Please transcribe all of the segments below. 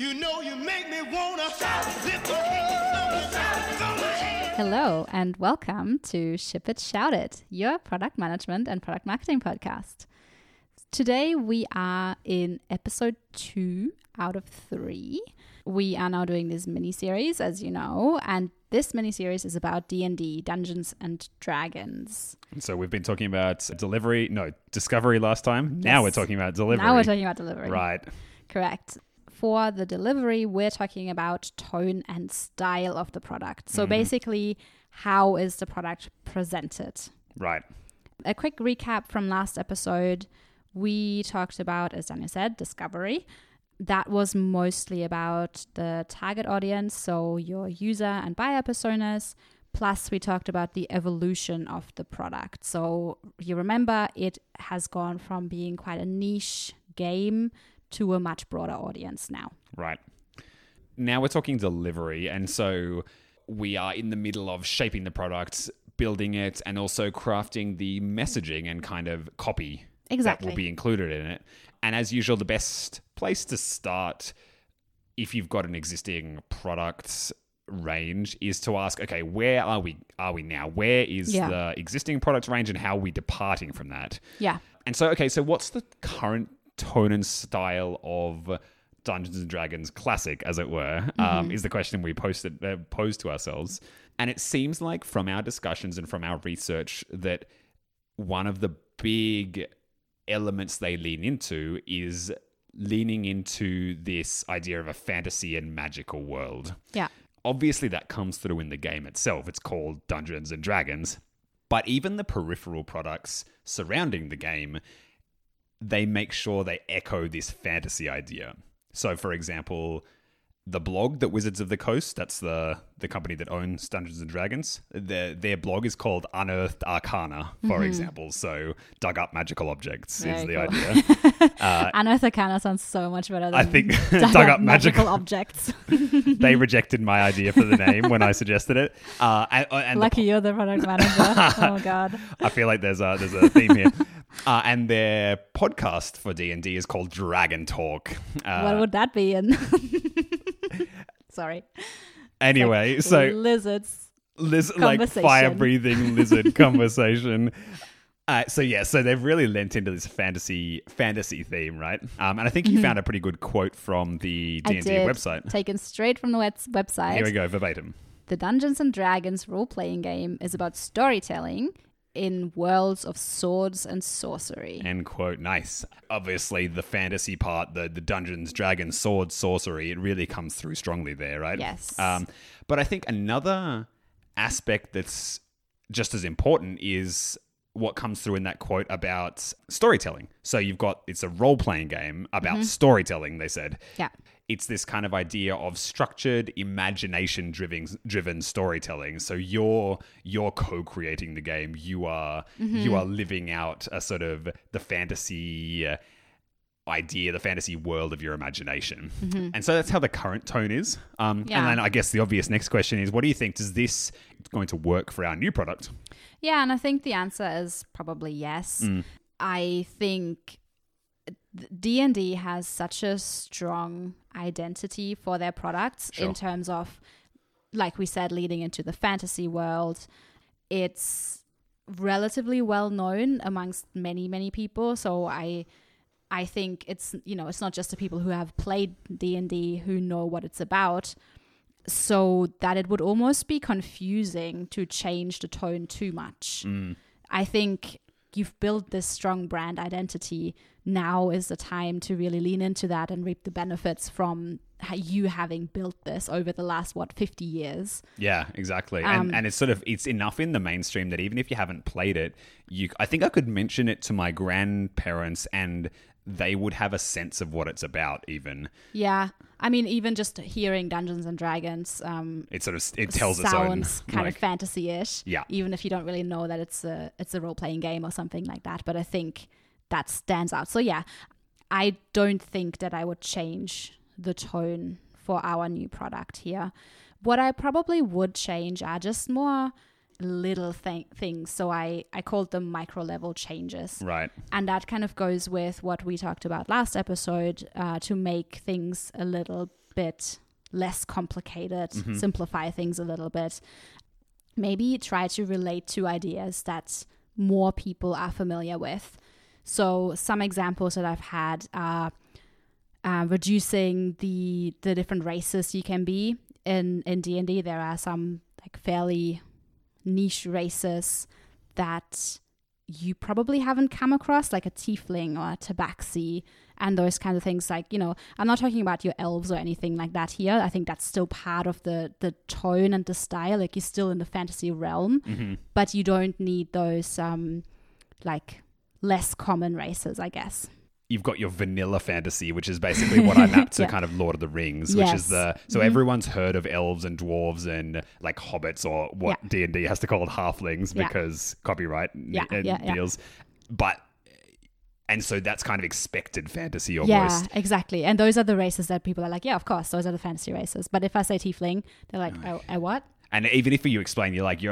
You know you make me wanna shout, lift the kingdom, shout, go ahead. Hello and welcome to Ship It, Shout It, your product management and product marketing podcast. Today we are in episode 2 out of 3. We are now doing this mini-series, as you know, and this mini-series is about D&D, Dungeons and Dragons. So we've been talking about discovery last time. Yes. Now we're talking about delivery. Right. Correct. For the delivery, we're talking about tone and style of the product. So basically, how is the product presented? Right. A quick recap from last episode. We talked about, as Daniel said, discovery. That was mostly about the target audience, so your user and buyer personas. Plus, we talked about the evolution of the product. So you remember it has gone from being quite a niche game to a much broader audience now. Right. Now we're talking delivery. And so we are in the middle of shaping the product, building it, and also crafting the messaging and kind of copy that will be included in it. And as usual, the best place to start, if you've got an existing product range, is to ask, okay, where are we now? Where is the existing product range and how are we departing from that? Yeah. And so, so what's the current tone and style of Dungeons and Dragons Classic, as it were, is the question we posed to ourselves. And it seems like from our discussions and from our research that one of the big elements they lean into is leaning into this idea of a fantasy and magical world. Yeah. Obviously, that comes through in the game itself. It's called Dungeons and Dragons. But even the peripheral products surrounding the game, they make sure they echo this fantasy idea. So, for example, the blog that Wizards of the Coast, that's the company that owns Dungeons and Dragons, their blog is called Unearthed Arcana, for example. So, dug up magical objects is the idea. Unearthed Arcana sounds so much better than dug up magical objects. They rejected my idea for the name when I suggested it. And lucky you're the product manager. Oh, God. I feel like there's a theme here. And their podcast for D&D is called Dragon Talk. What would that be in? Sorry. Anyway, like so like fire-breathing lizard conversation. So they've really lent into this fantasy theme, right? And I think you found a pretty good quote from the D&D website. Taken straight from the website. Here we go, verbatim. The Dungeons and Dragons role-playing game is about storytelling in worlds of swords and sorcery. End quote. Nice. Obviously, the fantasy part, the dungeons, dragons, swords, sorcery, it really comes through strongly there, right? Yes. But I think another aspect that's just as important is what comes through in that quote about storytelling. So you've got, it's a role-playing game about storytelling, they said. Yeah. It's this kind of idea of structured, imagination-driven storytelling. So you're co-creating the game. You are living out a sort of the fantasy idea, the fantasy world of your imagination. And so that's how the current tone is. And then I guess the obvious next question is, what do you think? Does this going to work for our new product? Yeah, and I think the answer is probably yes. I think D&D has such a strong identity for their products in terms of, like we said, leading into the fantasy world. It's relatively well known amongst many, many people. So I think it's, it's not just the people who have played D&D who know what it's about. So that it would almost be confusing to change the tone too much. I think you've built this strong brand identity. Now is the time to really lean into that and reap the benefits from you having built this over the last, 50 years? Yeah, exactly. And it's sort of, it's enough in the mainstream that even if you haven't played it, I think I could mention it to my grandparents and they would have a sense of what it's about even. Yeah. I mean, even just hearing Dungeons and Dragons, it tells its own. Sounds kind of fantasy-ish. Yeah. Even if you don't really know that it's a role-playing game or something like that. But I think that stands out. So yeah, I don't think that I would change the tone for our new product here. What I probably would change are just more little things. So I called them micro level changes. Right. And that kind of goes with what we talked about last episode, to make things a little bit less complicated, mm-hmm. simplify things a little bit. Maybe try to relate to ideas that more people are familiar with. So some examples that I've had are reducing the different races you can be. In D&D, there are some like fairly niche races that you probably haven't come across, like a tiefling or a tabaxi and those kinds of things. Like, you know, I'm not talking about your elves or anything like that here. I think that's still part of the tone and the style. Like, you're still in the fantasy realm, mm-hmm. but you don't need those like less common races, I guess. You've got your vanilla fantasy, which is basically what I map to kind of Lord of the Rings, yes. which is so mm-hmm. everyone's heard of elves and dwarves and like hobbits, or what D&D has to call it, halflings, because copyright deals. But, and so that's kind of expected fantasy almost. Yeah, exactly. And those are the races that people are like, yeah, of course, those are the fantasy races. But if I say tiefling, they're like, oh, what? And even if you explain, you're like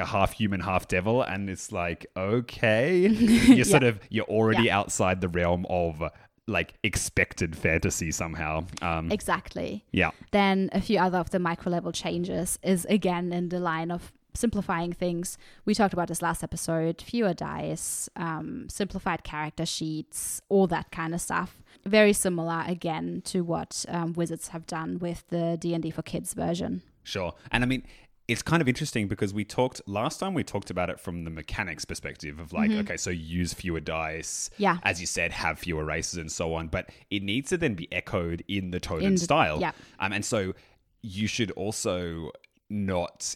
a half human, half devil, and it's like, okay, you're already outside the realm of like expected fantasy somehow. Exactly. Yeah. Then a few other of the micro level changes is again in the line of simplifying things. We talked about this last episode: fewer dice, simplified character sheets, all that kind of stuff. Very similar again to what Wizards have done with the D&D for Kids version. Sure. And I mean, it's kind of interesting because last time we talked about it from the mechanics perspective of like, mm-hmm. okay, so use fewer dice, as you said, have fewer races and so on, but it needs to then be echoed in the tone and style. Yeah. And so you should also not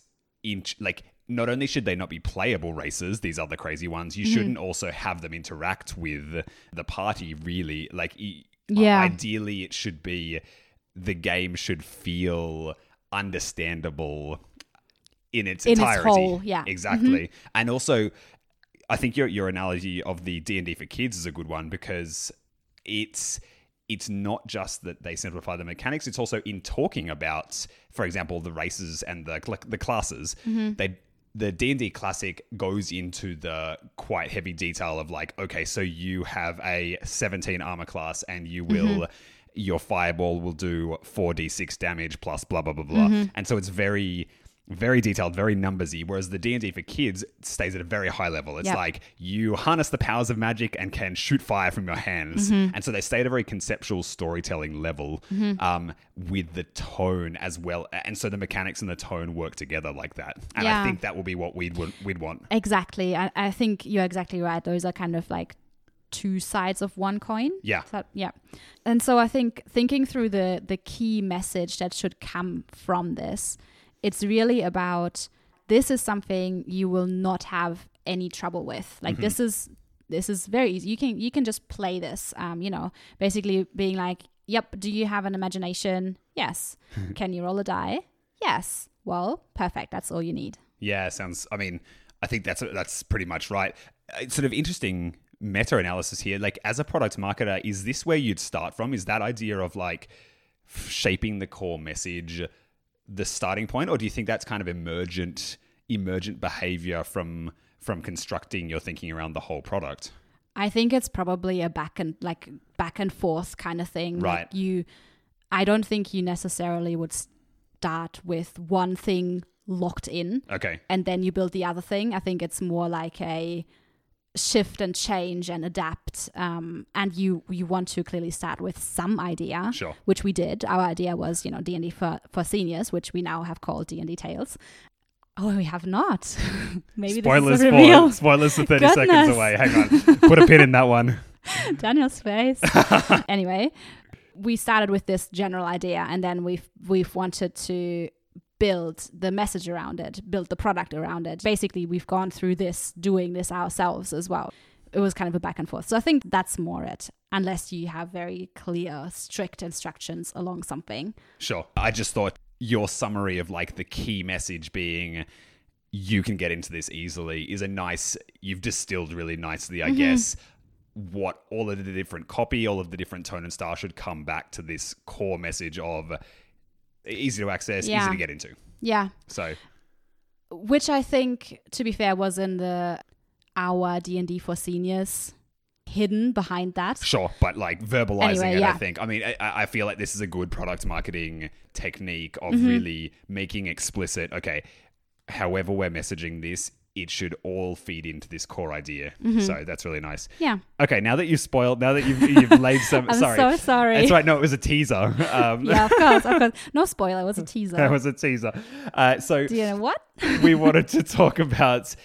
only should they not be playable races, these other crazy ones, you mm-hmm. shouldn't also have them interact with the party really. Like, ideally it should be, the game should feel understandable in its entirety. Its whole, exactly. Mm-hmm. And also, I think your analogy of the D&D for Kids is a good one, because it's not just that they simplify the mechanics, it's also in talking about, for example, the races and the classes. Mm-hmm. The D&D Classic goes into the quite heavy detail of like, okay, so you have a 17 armor class and you will... Mm-hmm. Your fireball will do 4d6 damage plus blah, blah, blah, blah. Mm-hmm. And so it's very, very detailed, very numbersy, whereas the D&D for Kids stays at a very high level. It's like you harness the powers of magic and can shoot fire from your hands. Mm-hmm. And so they stay at a very conceptual storytelling level with the tone as well. And so the mechanics and the tone work together like that. And I think that will be what we'd want. Exactly. I think you're exactly right. Those are kind of like two sides of one coin. Yeah. So, yeah. And so I think thinking through the key message that should come from this, it's really about, this is something you will not have any trouble with. Like, mm-hmm. this is very easy. You can just play this, basically being like, yep, do you have an imagination? Yes. Can you roll a die? Yes. Well, perfect. That's all you need. Yeah. I think that's pretty much right. It's sort of interesting meta-analysis here, like as a product marketer, is this where you'd start from? Is that idea of like shaping the core message the starting point, or do you think that's kind of emergent behavior from constructing your thinking around the whole product? I think it's probably a back and forth kind of thing. Right. Like I don't think you necessarily would start with one thing locked in. Okay. And then you build the other thing. I think it's more like a shift and change and adapt, and you want to clearly start with some idea, sure. which we did. Our idea was, D&D for seniors, which we now have called D&D Tales. Oh, we have not. Maybe spoilers. This is a reveal. Spoilers are 30 Goodness. Seconds away. Hang on, put a pin in that one. Daniel's face. Anyway, we started with this general idea, and then we've wanted to build the message around it, build the product around it. Basically, we've gone through this, doing this ourselves as well. It was kind of a back and forth. So I think that's more it, unless you have very clear, strict instructions along something. Sure. I just thought your summary of like the key message being, you can get into this easily, is you've distilled really nicely, I mm-hmm. guess, what all of the different copy, all of the different tone and style should come back to this core message of easy to access, easy to get into. Yeah. So Which I think, to be fair, was in the Our D&D for Seniors hidden behind that. Sure, but like verbalizing anyway, it, yeah. I think. I mean, I feel like this is a good product marketing technique of really making explicit, okay, however we're messaging this, it should all feed into this core idea. So that's really nice. Yeah. Okay, now that you've laid some... I'm sorry. That's right. No, it was a teaser. Yeah, of course. No spoiler, it was a teaser. So... Do you know what? We wanted to talk about...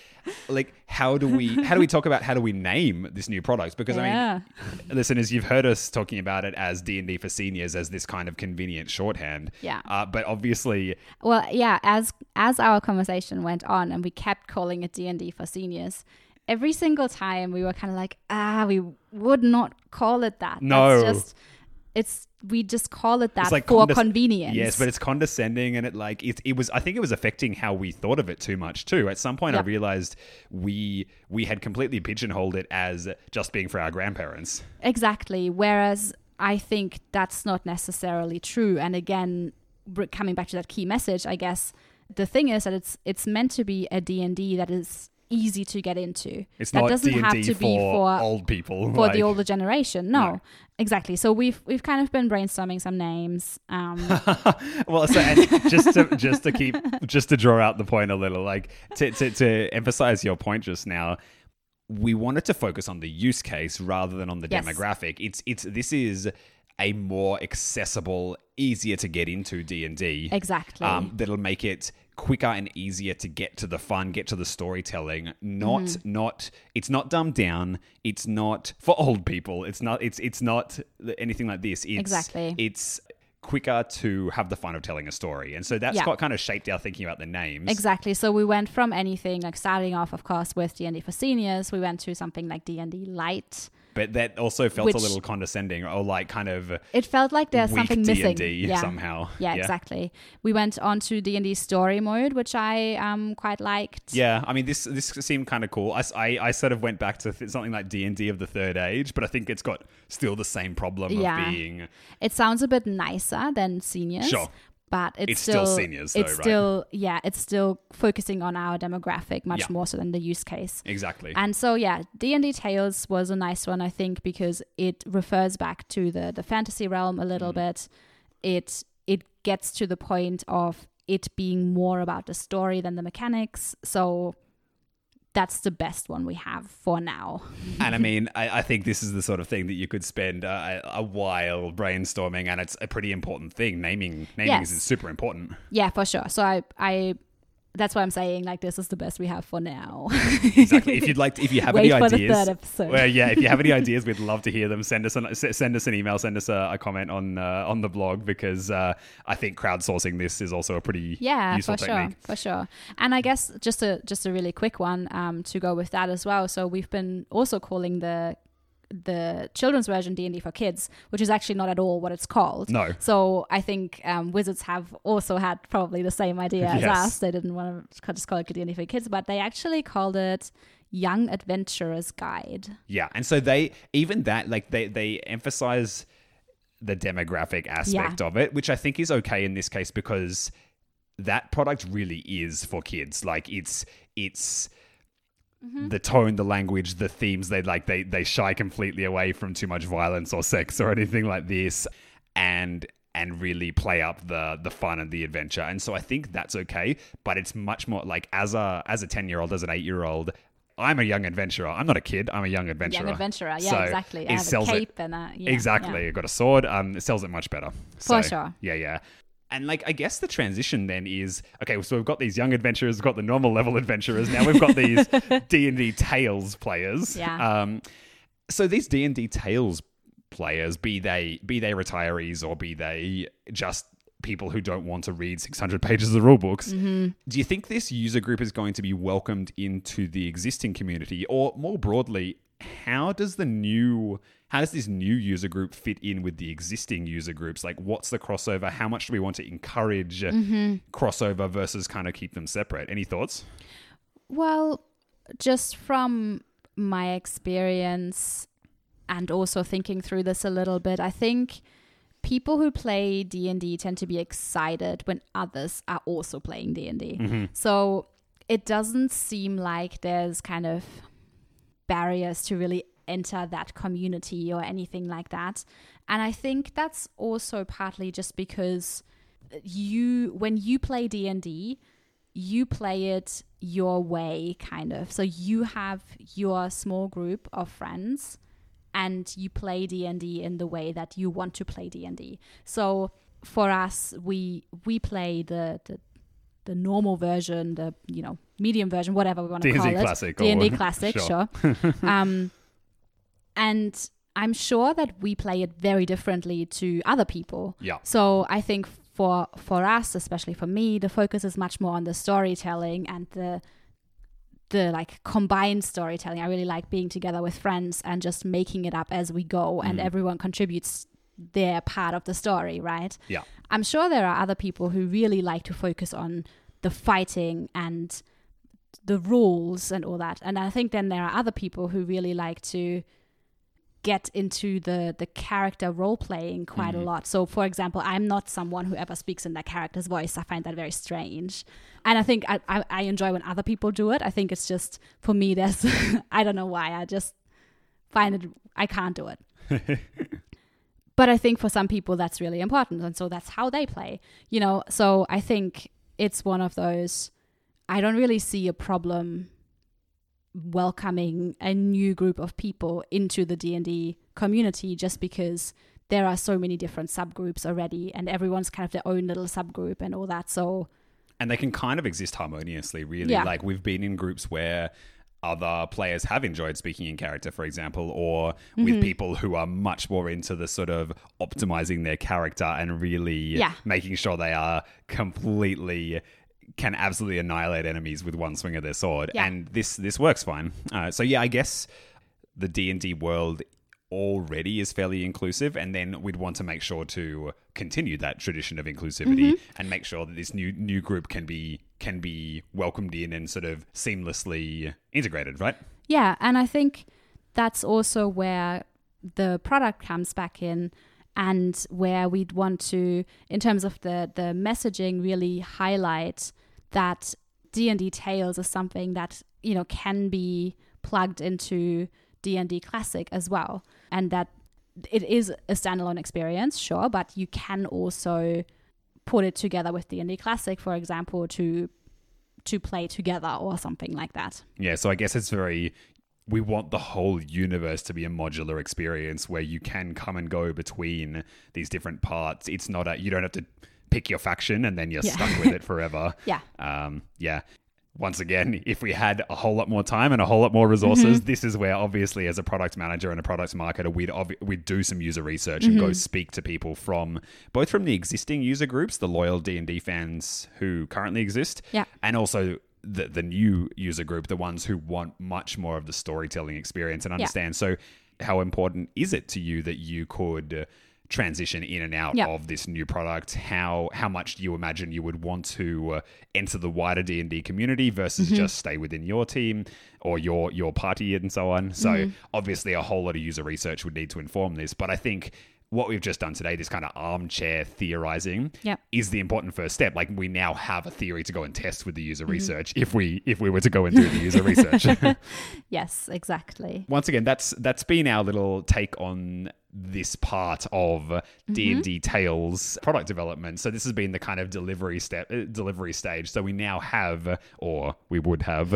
Like, how do we talk about how do we name this new product? Because, yeah. I mean, listeners, you've heard us talking about it as D&D for Seniors as this kind of convenient shorthand. Yeah. But obviously... Well, yeah, as our conversation went on and we kept calling it D&D for Seniors, every single time we were kind of like, we would not call it that. No. We just call it that like for convenience. Yes, but it's condescending, and I think it was affecting how we thought of it too much too. At some point, I realized we had completely pigeonholed it as just being for our grandparents. Exactly. Whereas I think that's not necessarily true. And again, coming back to that key message, I guess the thing is that it's meant to be a D&D that is easy to get into. It's that not doesn't D&D have to be for old people, for the older generation. No. Exactly. So we've kind of been brainstorming some names. Well, so and just to draw out the point a little, like to emphasize your point just now, we wanted to focus on the use case rather than on the demographic. This is a more accessible, easier to get into D&D. Exactly. That'll make it quicker and easier to get to the fun, get to the storytelling. It's not dumbed down. It's not for old people. It's not anything like this. It's quicker to have the fun of telling a story. And so that's what kind of shaped our thinking about the names. Exactly. So we went from anything like starting off, of course, with D&D for Seniors. We went to something like D&D Light. But that also felt a little condescending, or like kind of it felt like there's something missing D&D somehow. Yeah, exactly. We went on to D&D story mode, which I quite liked. Yeah, I mean this seemed kind of cool. I sort of went back to something like D&D of the Third Age, but I think it's got still the same problem of being. It sounds a bit nicer than Seniors. Sure. But it's still Seniors, though, right? It's still focusing on our demographic much more so than the use case. Exactly. And so, D&D Tales was a nice one, I think, because it refers back to the fantasy realm a little bit. It gets to the point of it being more about the story than the mechanics. So... that's the best one we have for now. And I mean, I think this is the sort of thing that you could spend a while brainstorming, and it's a pretty important thing. Naming is super important. Yeah, for sure. So I that's why I'm saying like this is the best we have for now. Exactly. If you have any ideas, wait for the third episode. Well, if you have any ideas, we'd love to hear them. Send us an email. Send us a comment on the blog, because I think crowdsourcing this is also a pretty useful technique. Yeah, for sure. And I guess just a really quick one to go with that as well. So we've been also calling the children's version D&D for Kids, which is actually not at all what it's called. No. So I think Wizards have also had probably the same idea as us. They didn't want to just call it D&D for Kids, but they actually called it Young Adventurer's Guide. Yeah, and so they emphasize the demographic aspect of it, which I think is okay in this case, because that product really is for kids. Like it's the tone, the language, the themes, they shy completely away from too much violence or sex or anything like this, and really play up the fun and the adventure. And so I think that's okay, but it's much more like as a 10-year-old, as an 8-year-old, I'm a young adventurer. I'm not a kid. I'm a young adventurer. Young adventurer. Yeah, so exactly. I have a cape and a... Yeah, exactly. Yeah. I got a sword. It sells it much better. For sure. Yeah, yeah. And like, I guess the transition then is, okay, so we've got these young adventurers, we've got the normal level adventurers. Now we've got these D&D Tales players. Yeah. So these D&D Tales players, be they retirees or be they just people who don't want to read 600 pages of rule books, do you think this user group is going to be welcomed into the existing community? Or more broadly, how does this new user group fit in with the existing user groups? Like, what's the crossover? How much do we want to encourage crossover versus kind of keep them separate? Any thoughts? Well, just from my experience and also thinking through this a little bit, I think people who play D&D tend to be excited when others are also playing D&D. So it doesn't seem like there's kind of barriers to really enter that community or anything like that. And I think that's also partly just because when you play D&D, you play it your way, kind of. So you have your small group of friends and you play D&D in the way that you want to play D&D. So for us, we play the normal version, the, you know, medium version, whatever we want to call it. D&D Classic, sure. And I'm sure that we play it very differently to other people. Yeah. So I think for us, especially for me, the focus is much more on the storytelling and the like combined storytelling. I really like being together with friends and just making it up as we go, and everyone contributes their part of the story, right? Yeah. I'm sure there are other people who really like to focus on the fighting and the rules and all that. And I think then there are other people who really like to get into the character role-playing quite a lot. So, for example, I'm not someone who ever speaks in their character's voice. I find that very strange. And I think I enjoy when other people do it. I think it's just, for me, there's... I don't know why. I just find it... I can't do it. But I think for some people, that's really important. And so that's how they play, you know. So I think it's one of those... I don't really see a problem welcoming a new group of people into the D&D community, just because there are so many different subgroups already and everyone's kind of their own little subgroup and all that. So, and they can kind of exist harmoniously, really. Yeah. Like, we've been in groups where other players have enjoyed speaking in character, for example, or with people who are much more into the sort of optimizing their character and really making sure they are completely... can absolutely annihilate enemies with one swing of their sword. Yeah. And this works fine. So yeah, I guess the D&D world already is fairly inclusive, and then we'd want to make sure to continue that tradition of inclusivity and make sure that this new group can be welcomed in and sort of seamlessly integrated, right? Yeah, and I think that's also where the product comes back in, and where we'd want to, in terms of the messaging, really highlight that D&D Tales is something that, you know, can be plugged into D&D Classic as well. And that it is a standalone experience, sure, but you can also put it together with D&D Classic, for example, to play together or something like that. Yeah, so I guess it's very... We want the whole universe to be a modular experience where you can come and go between these different parts. It's not you don't have to pick your faction and then you're stuck with it forever. Yeah. Once again, if we had a whole lot more time and a whole lot more resources, this is where obviously as a product manager and a product marketer, we'd do some user research and go speak to people from the existing user groups, the loyal D&D fans who currently exist, and also the new user group, the ones who want much more of the storytelling experience and understand. So how important is it to you that you could transition in and out of this new product? How much do you imagine you would want to enter the wider D&D community versus just stay within your team or your party and so on? So obviously a whole lot of user research would need to inform this, but I think what we've just done today, this kind of armchair theorizing, is the important first step. Like, we now have a theory to go and test with the user research if we were to go and do the user research. Yes, exactly. Once again, that's been our little take on this part of D&D Tales product development. So this has been the kind of delivery stage. So we now have, or we would have,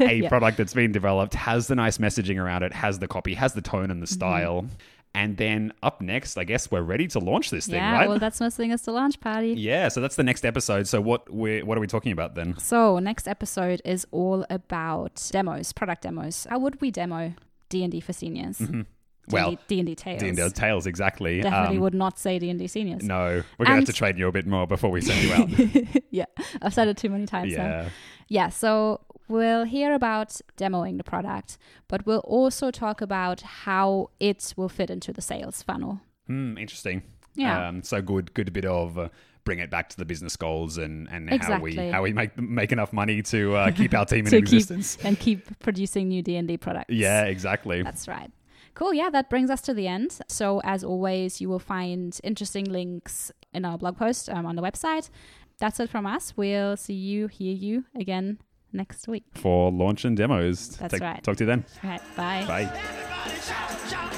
a product that's been developed, has the nice messaging around it, has the copy, has the tone and the style. And then up next, I guess we're ready to launch this thing, right? Yeah, well, that's mostly us to launch party. Yeah, so that's the next episode. So what are we talking about then? So next episode is all about demos, product demos. How would we demo D&D for seniors? Well, D&D Tales. D&D Tales, exactly. Definitely would not say D&D Seniors. No, we're going to have to train you a bit more before we send you out. Yeah, I've said it too many times now. Yeah, so we'll hear about demoing the product, but we'll also talk about how it will fit into the sales funnel. Interesting. Yeah. So good bit of... bring it back to the business goals and exactly. how we make enough money to keep our team in existence. And keep producing new D&D products. Yeah, exactly. That's right. Cool. Yeah, that brings us to the end. So as always, you will find interesting links in our blog post on the website. That's it from us. We'll see you, hear you again next week for launch and demos. That's right. Talk to you then. All right. Bye. Bye.